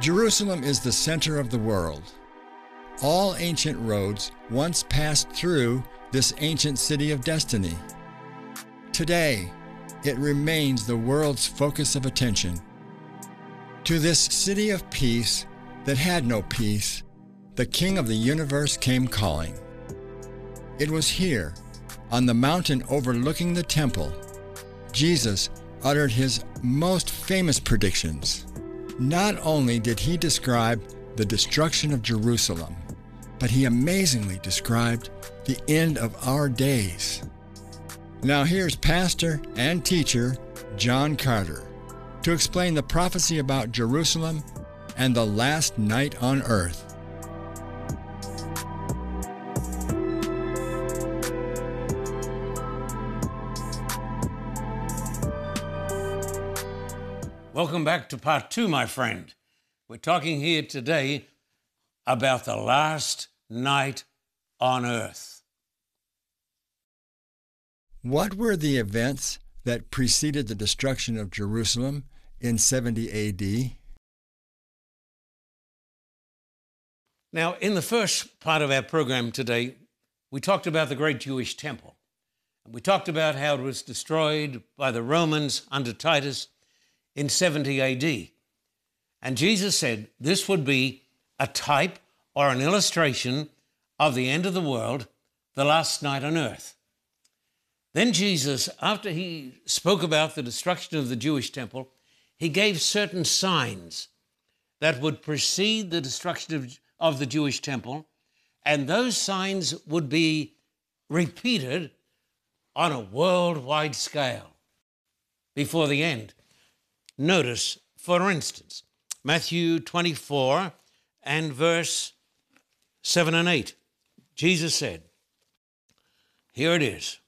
Jerusalem is the center of the world. All ancient roads once passed through this ancient city of destiny. Today, it remains the world's focus of attention. To this city of peace that had no peace, the King of the universe came calling. It was here, on the mountain overlooking the temple, Jesus uttered his most famous predictions. Not only did he describe the destruction of Jerusalem, but he amazingly described the end of our days. Now here's pastor and teacher John Carter to explain the prophecy about Jerusalem and the last night on earth. Welcome back to part two, my friend. We're talking here today about the last night on earth. What were the events that preceded the destruction of Jerusalem in 70 AD? Now, in the first part of our program today, we talked about the great Jewish temple. We talked about how it was destroyed by the Romans under Titus in 70 AD. And Jesus said this would be a type or an illustration of the end of the world, the last night on earth. Then Jesus, after he spoke about the destruction of the Jewish temple, he gave certain signs that would precede the destruction of the Jewish temple, and those signs would be repeated on a worldwide scale before the end. Notice, for instance, Matthew 24 and verse 7 and 8. Jesus said, here it is,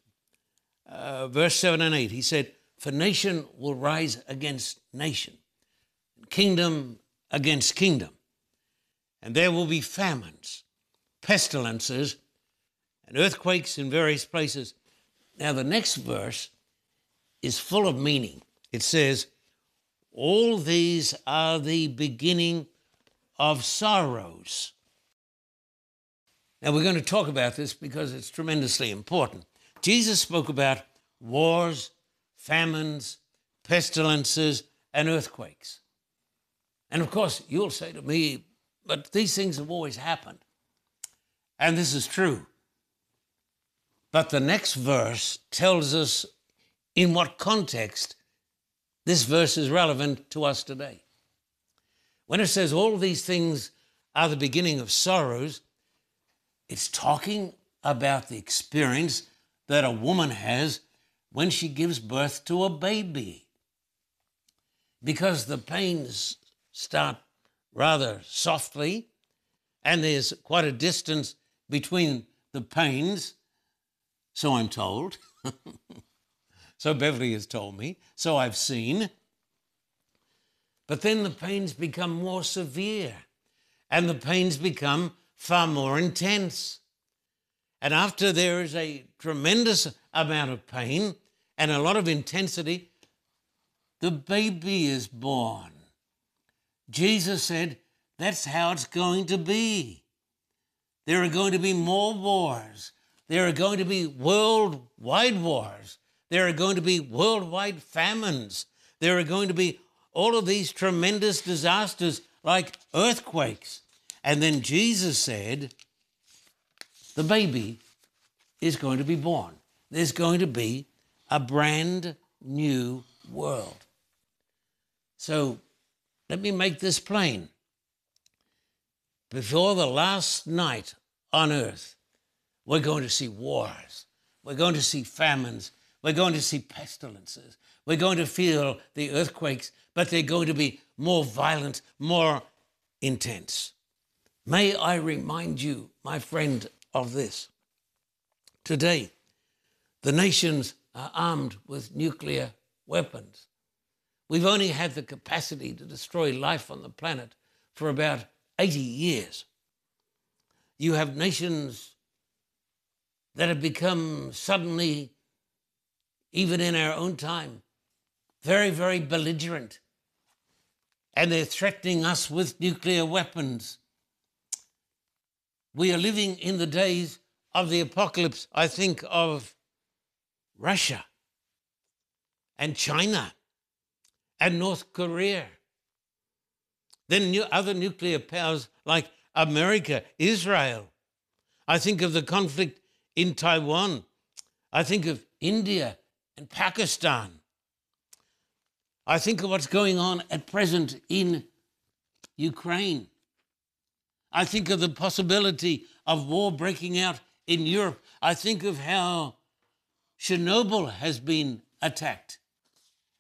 verse 7 and 8. He said, for nation will rise against nation, kingdom against kingdom, and there will be famines, pestilences, and earthquakes in various places. Now, the next verse is full of meaning. It says, all these are the beginning of sorrows. Now, we're going to talk about this because it's tremendously important. Jesus spoke about wars, famines, pestilences, and earthquakes. And of course, you'll say to me, but these things have always happened. And this is true. But the next verse tells us in what context this verse is relevant to us today. When it says all these things are the beginning of sorrows, it's talking about the experience that a woman has when she gives birth to a baby, because the pains start rather softly and there's quite a distance between the pains, so I'm told. So Beverly has told me, so I've seen. But then the pains become more severe, and the pains become far more intense. And after there is a tremendous amount of pain and a lot of intensity, the baby is born. Jesus said, that's how it's going to be. There are going to be more wars. There are going to be worldwide wars. There are going to be worldwide famines. There are going to be all of these tremendous disasters like earthquakes. And then Jesus said, the baby is going to be born. There's going to be a brand new world. So let me make this plain. Before the last night on earth, we're going to see wars. We're going to see famines. We're going to see pestilences. We're going to feel the earthquakes, but they're going to be more violent, more intense. May I remind you, my friend, of this. Today, the nations are armed with nuclear weapons. We've only had the capacity to destroy life on the planet for about 80 years. You have nations that have become suddenly, even in our own time, very, very belligerent. and they're threatening us with nuclear weapons. We are living in the days of the apocalypse. I think of Russia and China and North Korea. Then other nuclear powers like America, Israel. I think of the conflict in Taiwan. I think of India and Pakistan. I think of what's going on at present in Ukraine. I think of the possibility of war breaking out in Europe. I think of how Chernobyl has been attacked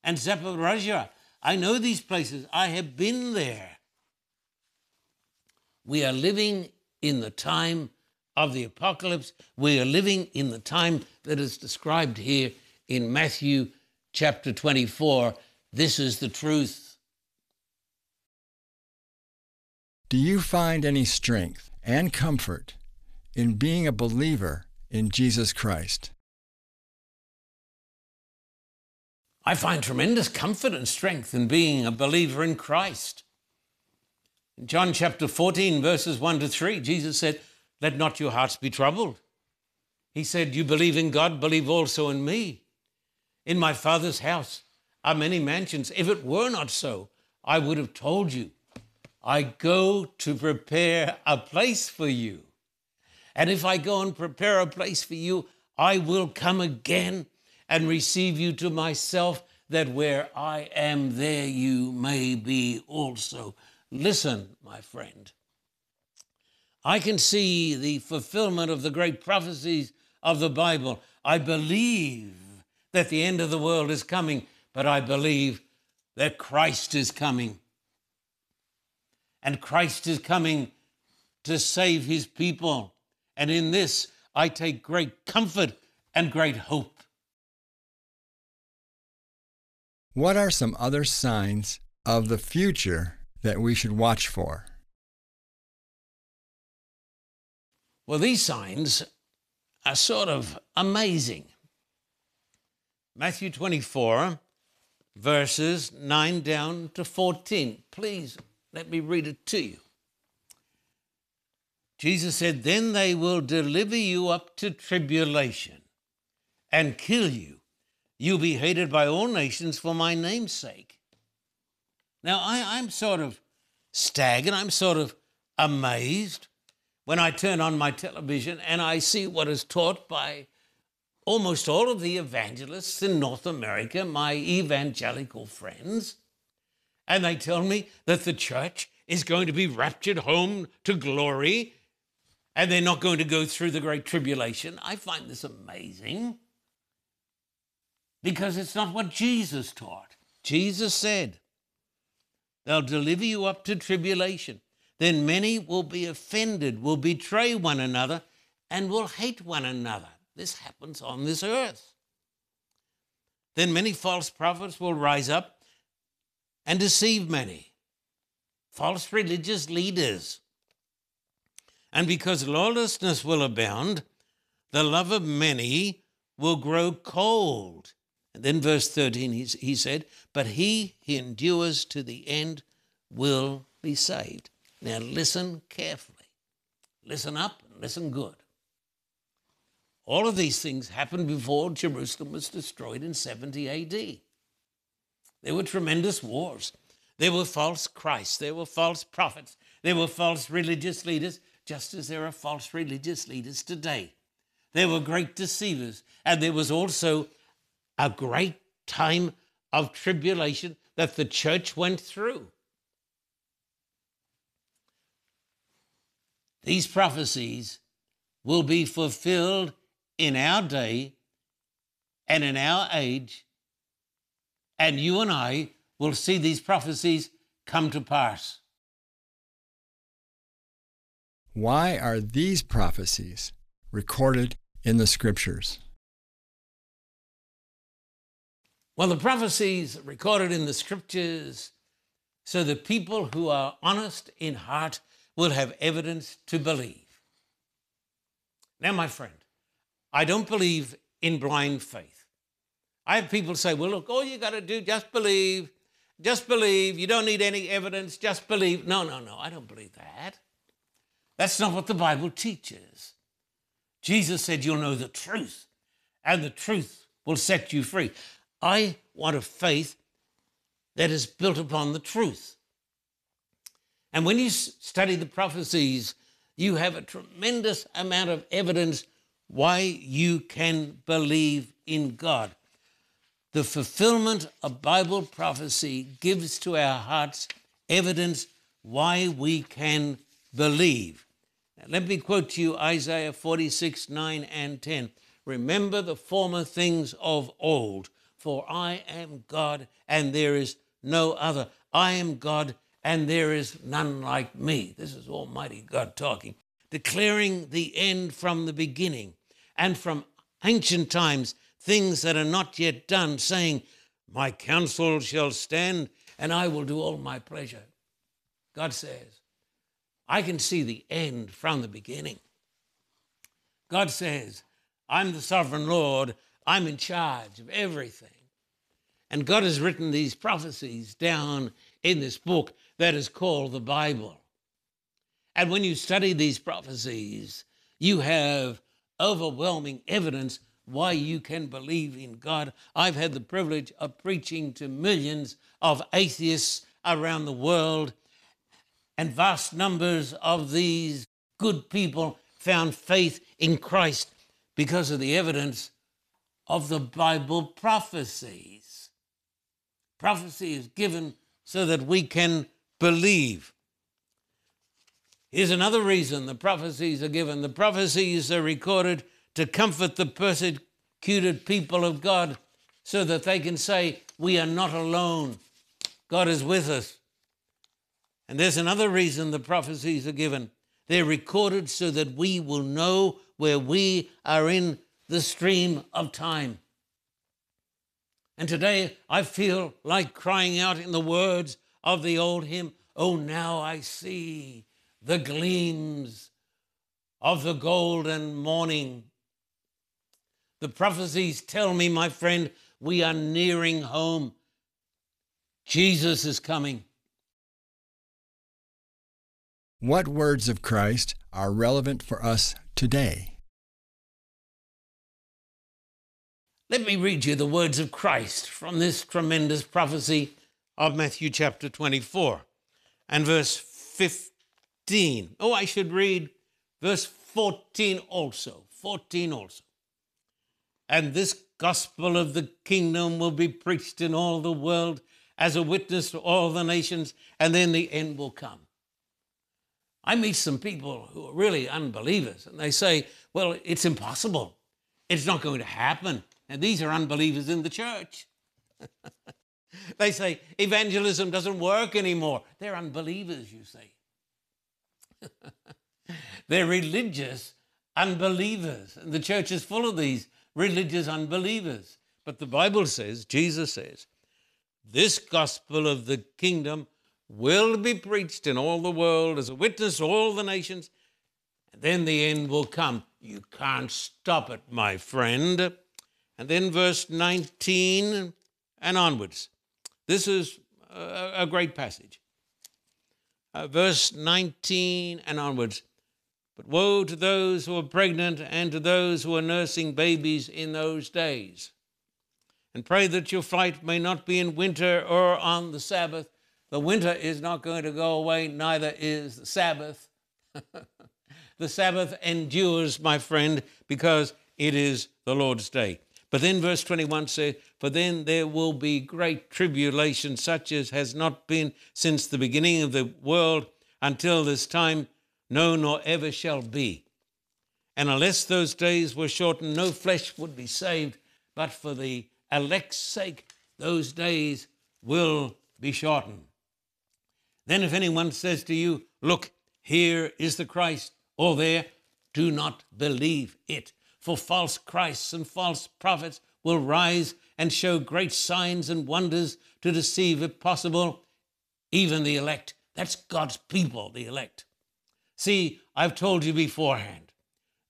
and Zaporizhzhia. I know these places. I have been there. We are living in the time of the apocalypse. We are living in the time that is described here in Matthew chapter 24. This is the truth. Do you find any strength and comfort in being a believer in Jesus Christ? I find tremendous comfort and strength in being a believer in Christ. In John chapter 14, verses 1 to 3, Jesus said, "Let not your hearts be troubled." He said, "You believe in God, believe also in me. In my Father's house are many mansions. If it were not so, I would have told you. I go to prepare a place for you. And if I go and prepare a place for you, I will come again and receive you to myself, that where I am, there you may be also." Listen, my friend, I can see the fulfillment of the great prophecies of the Bible. I believe that the end of the world is coming, but I believe that Christ is coming. And Christ is coming to save his people. And in this, I take great comfort and great hope. What are some other signs of the future that we should watch for? Well, these signs are sort of amazing. Matthew 24, verses 9 down to 14. Please let me read it to you. Jesus said, "Then they will deliver you up to tribulation and kill you. You'll be hated by all nations for my name's sake." Now, I'm sort of staggered. I'm sort of amazed when I turn on my television and I see what is taught by almost all of the evangelists in North America, my evangelical friends. And they tell me that the church is going to be raptured home to glory and they're not going to go through the Great Tribulation. I find this amazing, because it's not what Jesus taught. Jesus said, "They'll deliver you up to tribulation. Then many will be offended, will betray one another, and will hate one another." This happens on this earth. "Then many false prophets will rise up and deceive many." False religious leaders. "And because lawlessness will abound, the love of many will grow cold." And then verse 13, he said, "But he endures to the end will be saved." Now listen carefully. Listen up and listen good. All of these things happened before Jerusalem was destroyed in 70 AD. There were tremendous wars. There were false Christs. There were false prophets. There were false religious leaders, just as there are false religious leaders today. There were great deceivers, and there was also a great time of tribulation that the church went through. These prophecies will be fulfilled in our day and in our age, and you and I will see these prophecies come to pass. Why are these prophecies recorded in the Scriptures? Well, the prophecies recorded in the Scriptures so that people who are honest in heart will have evidence to believe. Now, my friend, I don't believe in blind faith. I have people say, "Well, look, all you got to do, just believe, Just believe. You don't need any evidence. Just believe. No, no, no. I don't believe that. That's not what the Bible teaches. Jesus said you'll know the truth, and the truth will set you free. I want a faith that is built upon the truth. And when you study the prophecies, you have a tremendous amount of evidence why you can believe in God. The fulfillment of Bible prophecy gives to our hearts evidence why we can believe. Now, let me quote to you Isaiah 46, 9 and 10. Remember the former things of old, for I am God and there is no other. I am God and there is none like me. This is Almighty God talking, declaring the end from the beginning, and from ancient times things that are not yet done, saying, my counsel shall stand and I will do all my pleasure. God says, I can see the end from the beginning. God says, I'm the sovereign Lord. I'm in charge of everything. And God has written these prophecies down in this book that is called the Bible. And when you study these prophecies, you have overwhelming evidence why you can believe in God. I've had the privilege of preaching to millions of atheists around the world, and vast numbers of these good people found faith in Christ because of the evidence of the Bible prophecies. Prophecy is given so that we can believe. Here's another reason the prophecies are given. The prophecies are recorded to comfort the persecuted people of God so that they can say, we are not alone. God is with us. And there's another reason the prophecies are given. They're recorded so that we will know where we are in the stream of time. And today I feel like crying out in the words of the old hymn, oh, now I see the gleams of the golden morning. The prophecies tell me, my friend, we are nearing home. Jesus is coming. What words of Christ are relevant for us today? Let me read you the words of Christ from this tremendous prophecy of Matthew chapter 24 and verse 15. Oh, I should read verse 14 also. 14 also. And this gospel of the kingdom will be preached in all the world as a witness to all the nations, and then the end will come. I meet some people who are really unbelievers, and they say, well, it's impossible. It's not going to happen. And these are unbelievers in the church. They say, evangelism doesn't work anymore. They're unbelievers, you see. They're religious unbelievers, and the church is full of these religious unbelievers. But the Bible says, Jesus says, this gospel of the kingdom will be preached in all the world as a witness to all the nations, and then the end will come. You can't stop it, my friend. And then verse 19 and onwards. This is a great passage. Verse 19 and onwards. But woe to those who are pregnant and to those who are nursing babies in those days. And pray that your flight may not be in winter or on the Sabbath. The winter is not going to go away, neither is the Sabbath. The Sabbath endures, my friend, because it is the Lord's day. But then verse 21 says, for then there will be great tribulation, such as has not been since the beginning of the world until this time, no, nor ever shall be. And unless those days were shortened, no flesh would be saved, but for the elect's sake, those days will be shortened. Then if anyone says to you, look, here is the Christ, or there, do not believe it. For false Christs and false prophets will rise and show great signs and wonders to deceive, if possible, even the elect. That's God's people, the elect. See, I've told you beforehand.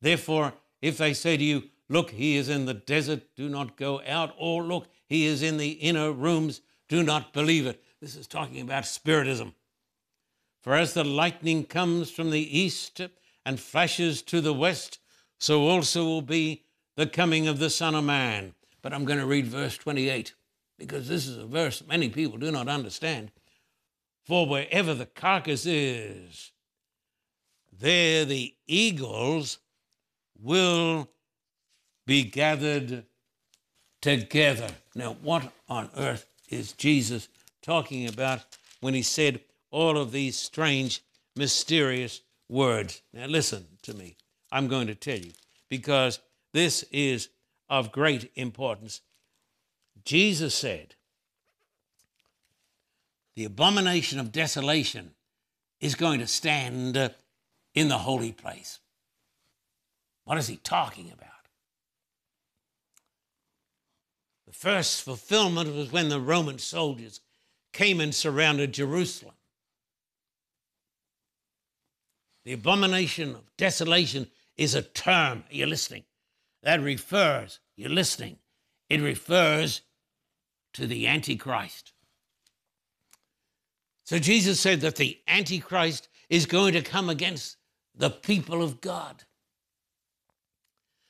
Therefore, if they say to you, look, he is in the desert, do not go out, or look, he is in the inner rooms, do not believe it. This is talking about spiritism. For as the lightning comes from the east and flashes to the west, so also will be the coming of the Son of Man. But I'm going to read verse 28, because this is a verse many people do not understand. For wherever the carcass is, there the eagles will be gathered together. Now, what on earth is Jesus talking about when he said all of these strange, mysterious words? Now, listen to me. I'm going to tell you, because this is of great importance. Jesus said, the abomination of desolation is going to stand in the holy place. What is he talking about? The first fulfillment was when the Roman soldiers came and surrounded Jerusalem. The abomination of desolation is a term, you're listening, that refers, you're listening, it refers to the Antichrist. So Jesus said that the Antichrist is going to come against the people of God.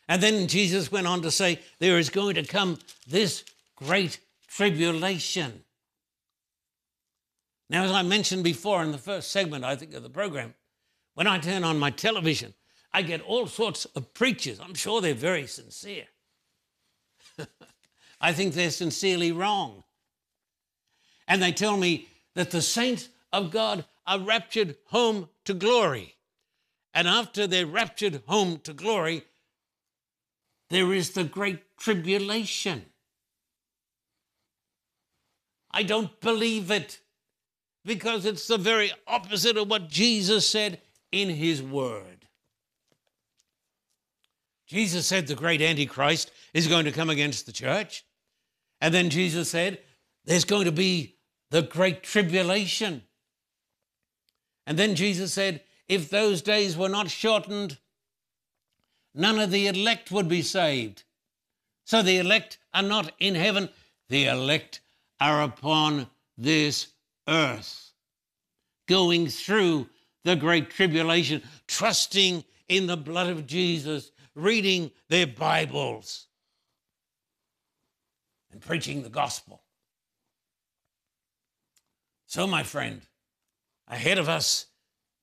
And then Jesus went on to say, there is going to come this great tribulation. Now, as I mentioned before in the first segment, I think, of the program, when I turn on my television, I get all sorts of preachers. I'm sure they're very sincere. I think they're sincerely wrong. And they tell me that the saints of God are raptured home to glory. And after they're raptured home to glory, there is the great tribulation. I don't believe it, because it's the very opposite of what Jesus said in his word. Jesus said the great Antichrist is going to come against the church. And then Jesus said there's going to be the great tribulation. And then Jesus said, if those days were not shortened, none of the elect would be saved. So the elect are not in heaven. The elect are upon this earth, going through the great tribulation, trusting in the blood of Jesus, reading their Bibles, and preaching the gospel. So, my friend, ahead of us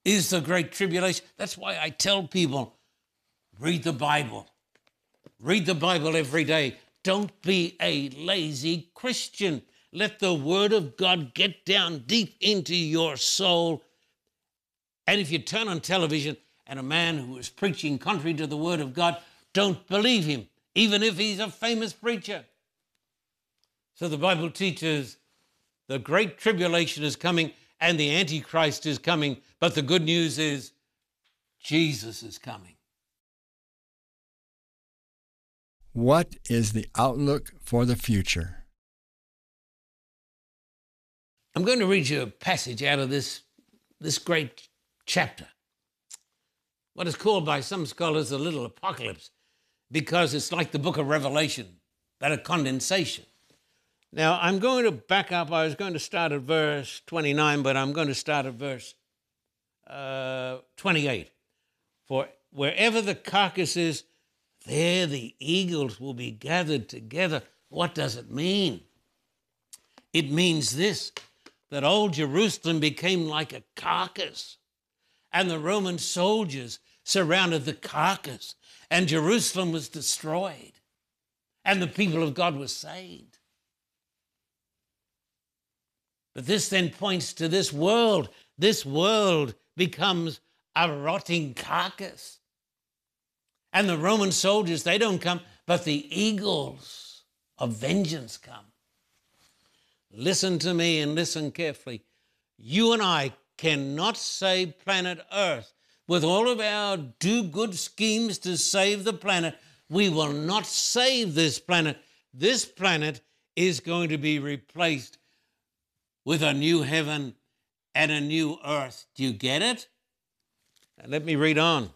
is the great tribulation. That's why I tell people, read the Bible. Read the Bible every day. Don't be a lazy Christian. Let the Word of God get down deep into your soul. And if you turn on television and a man who is preaching contrary to the Word of God, don't believe him, even if he's a famous preacher. So the Bible teaches the great tribulation is coming and the Antichrist is coming, but the good news is Jesus is coming. What is the outlook for the future? I'm going to read you a passage out of this great chapter, what is called by some scholars the little apocalypse, because it's like the book of Revelation, but a condensation. Now, I'm going to back up. I was going to start at verse 29, but I'm going to start at verse 28. For wherever the carcass is, there the eagles will be gathered together. What does it mean? It means this, that old Jerusalem became like a carcass, and the Roman soldiers surrounded the carcass, and Jerusalem was destroyed, and the people of God were saved. But this then points to this world. This world becomes a rotting carcass. And the Roman soldiers, they don't come, but the eagles of vengeance come. Listen to me and listen carefully. You and I cannot save planet Earth. With all of our do-good schemes to save the planet, we will not save this planet. This planet is going to be replaced with a new heaven and a new earth. Do you get it? Now let me read on.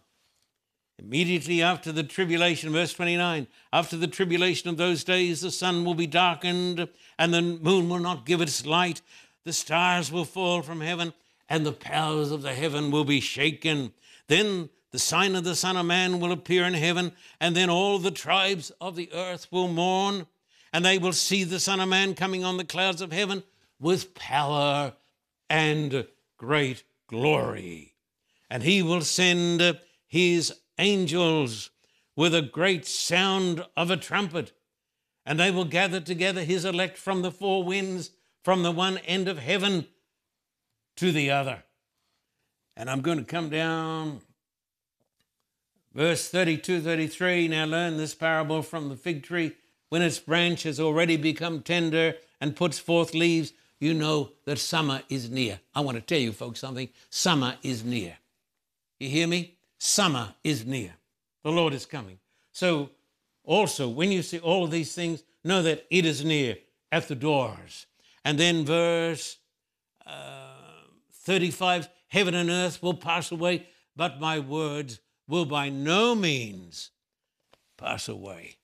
Immediately after the tribulation, verse 29, after the tribulation of those days, the sun will be darkened and the moon will not give its light. The stars will fall from heaven, and the powers of the heaven will be shaken. Then the sign of the Son of Man will appear in heaven, and then all the tribes of the earth will mourn, and they will see the Son of Man coming on the clouds of heaven with power and great glory. And he will send his angels with a great sound of a trumpet, and they will gather together his elect from the four winds, from the one end of heaven to the other. And I'm going to come down. Verse 32, 33, now learn this parable from the fig tree. When its branch has already become tender and puts forth leaves, you know that summer is near. I want to tell you folks something. Summer is near. You hear me? Summer is near. The Lord is coming. So also, when you see all of these things, know that it is near at the doors. And then verse 35, heaven and earth will pass away, but my words will by no means pass away.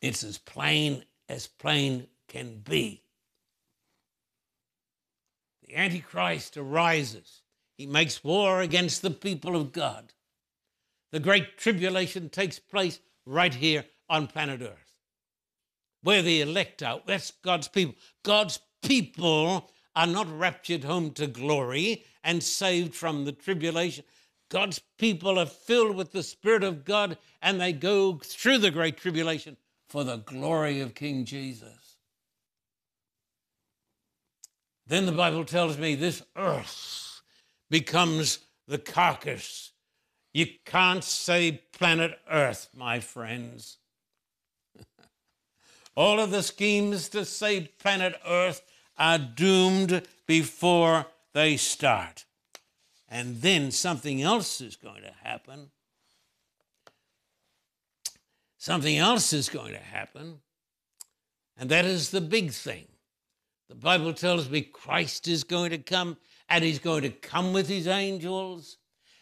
It's as plain can be. The Antichrist arises. He makes war against the people of God. The Great Tribulation takes place right here on planet Earth, where the elect are. That's God's people. God's people are not raptured home to glory and saved from the tribulation. God's people are filled with the Spirit of God, and they go through the Great Tribulation for the glory of King Jesus. Then the Bible tells me this earth becomes the carcass. You can't say planet Earth, my friends. All of the schemes to save planet Earth are doomed before they start. And then something else is going to happen. Something else is going to happen, and that is the big thing. The Bible tells me Christ is going to come, and he's going to come with his angels,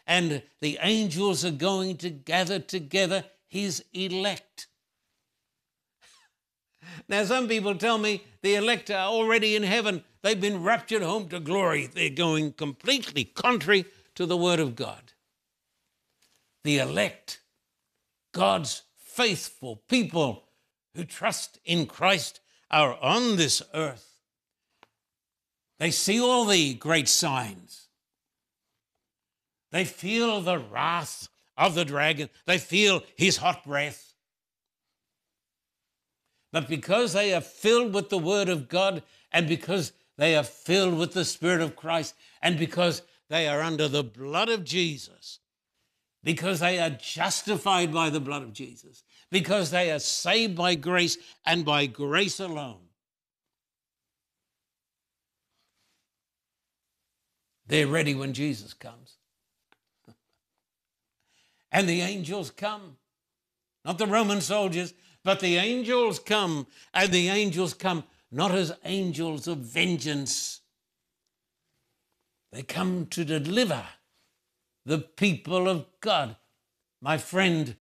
and the angels are going to gather together his elect. Now, some people tell me the elect are already in heaven. They've been raptured home to glory. They're going completely contrary to the word of God. The elect, God's faithful people who trust in Christ, are on this earth. They see all the great signs. They feel the wrath of the dragon. They feel his hot breath. But because they are filled with the word of God, and because they are filled with the Spirit of Christ, and because they are under the blood of Jesus, because they are justified by the blood of Jesus, because they are saved by grace and by grace alone, they're ready when Jesus comes. And the angels come, not the Roman soldiers, but the angels come, and the angels come not as angels of vengeance. They come to deliver the people of God. My friend,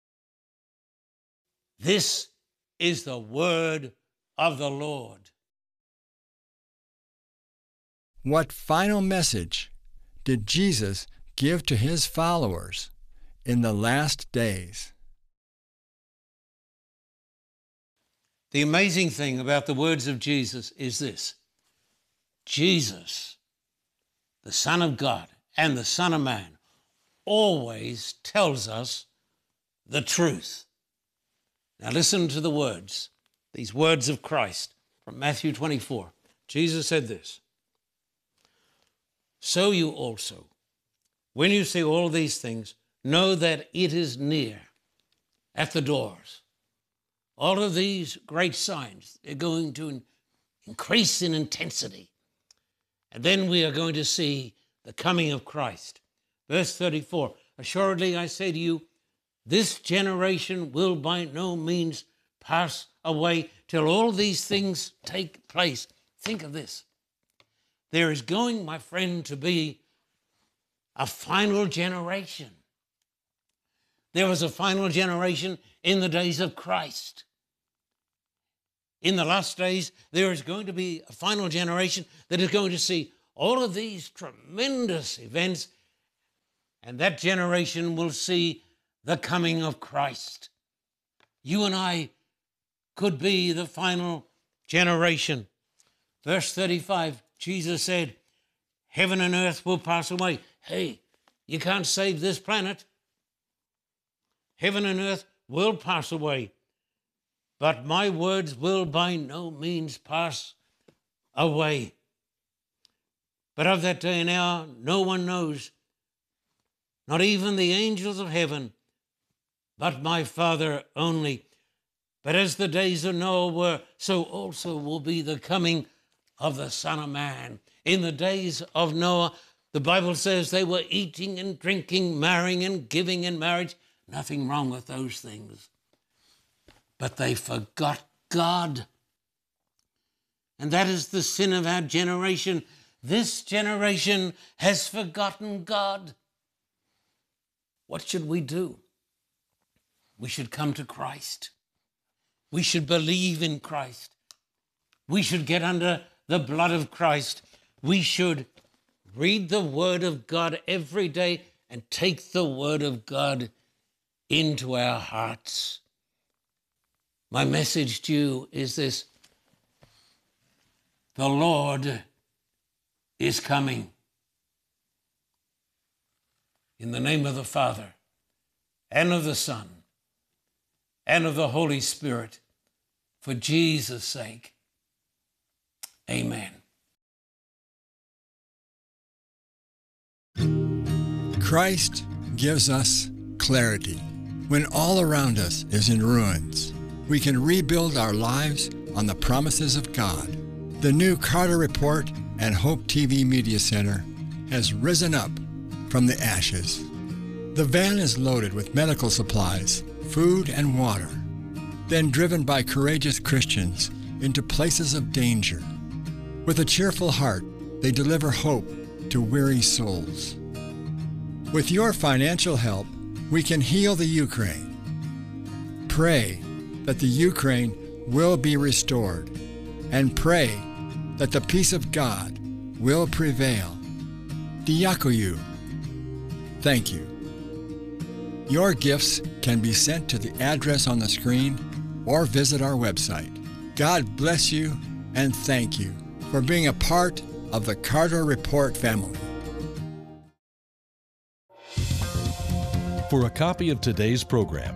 this is the word of the Lord. What final message did Jesus give to his followers in the last days? The amazing thing about the words of Jesus is this: Jesus, the Son of God and the Son of Man, always tells us the truth. Now listen to the words, these words of Christ from Matthew 24. Jesus said this: so you also, when you see all these things, know that it is near at the doors. All of these great signs, they're going to increase in intensity. And then we are going to see the coming of Christ. Verse 34, assuredly I say to you, this generation will by no means pass away till all these things take place. Think of this. There is going, my friend, to be a final generation. There was a final generation in the days of Christ. in the last days, there is going to be a final generation that is going to see all of these tremendous events, and that generation will see the coming of Christ. You and I could be the final generation. Verse 35, Jesus said, heaven and earth will pass away. Hey, you can't save this planet. Heaven and earth will pass away, but my words will by no means pass away. But of that day and hour, no one knows, not even the angels of heaven, but my Father only. But as the days of Noah were, so also will be the coming of the Son of Man. In the days of Noah, the Bible says they were eating and drinking, marrying and giving in marriage. Nothing wrong with those things. But they forgot God. And that is the sin of our generation. This generation has forgotten God. What should we do? We should come to Christ. We should believe in Christ. We should get under the blood of Christ. We should read the Word of God every day and take the Word of God into our hearts. My message to you is this: the Lord is coming. In the name of the Father, and of the Son, and of the Holy Spirit, for Jesus' sake, amen. Christ gives us clarity. When all around us is in ruins, we can rebuild our lives on the promises of God. The new Carter Report and Hope TV Media Center has risen up from the ashes. The van is loaded with medical supplies, food and water, then driven by courageous Christians into places of danger. With a cheerful heart, they deliver hope to weary souls. With your financial help, we can heal the Ukraine. Pray that the Ukraine will be restored, and pray that the peace of God will prevail. Diakoyu. Thank you. Your gifts can be sent to the address on the screen or visit our website. God bless you and thank you for being a part of the Carter Report family. For a copy of today's program,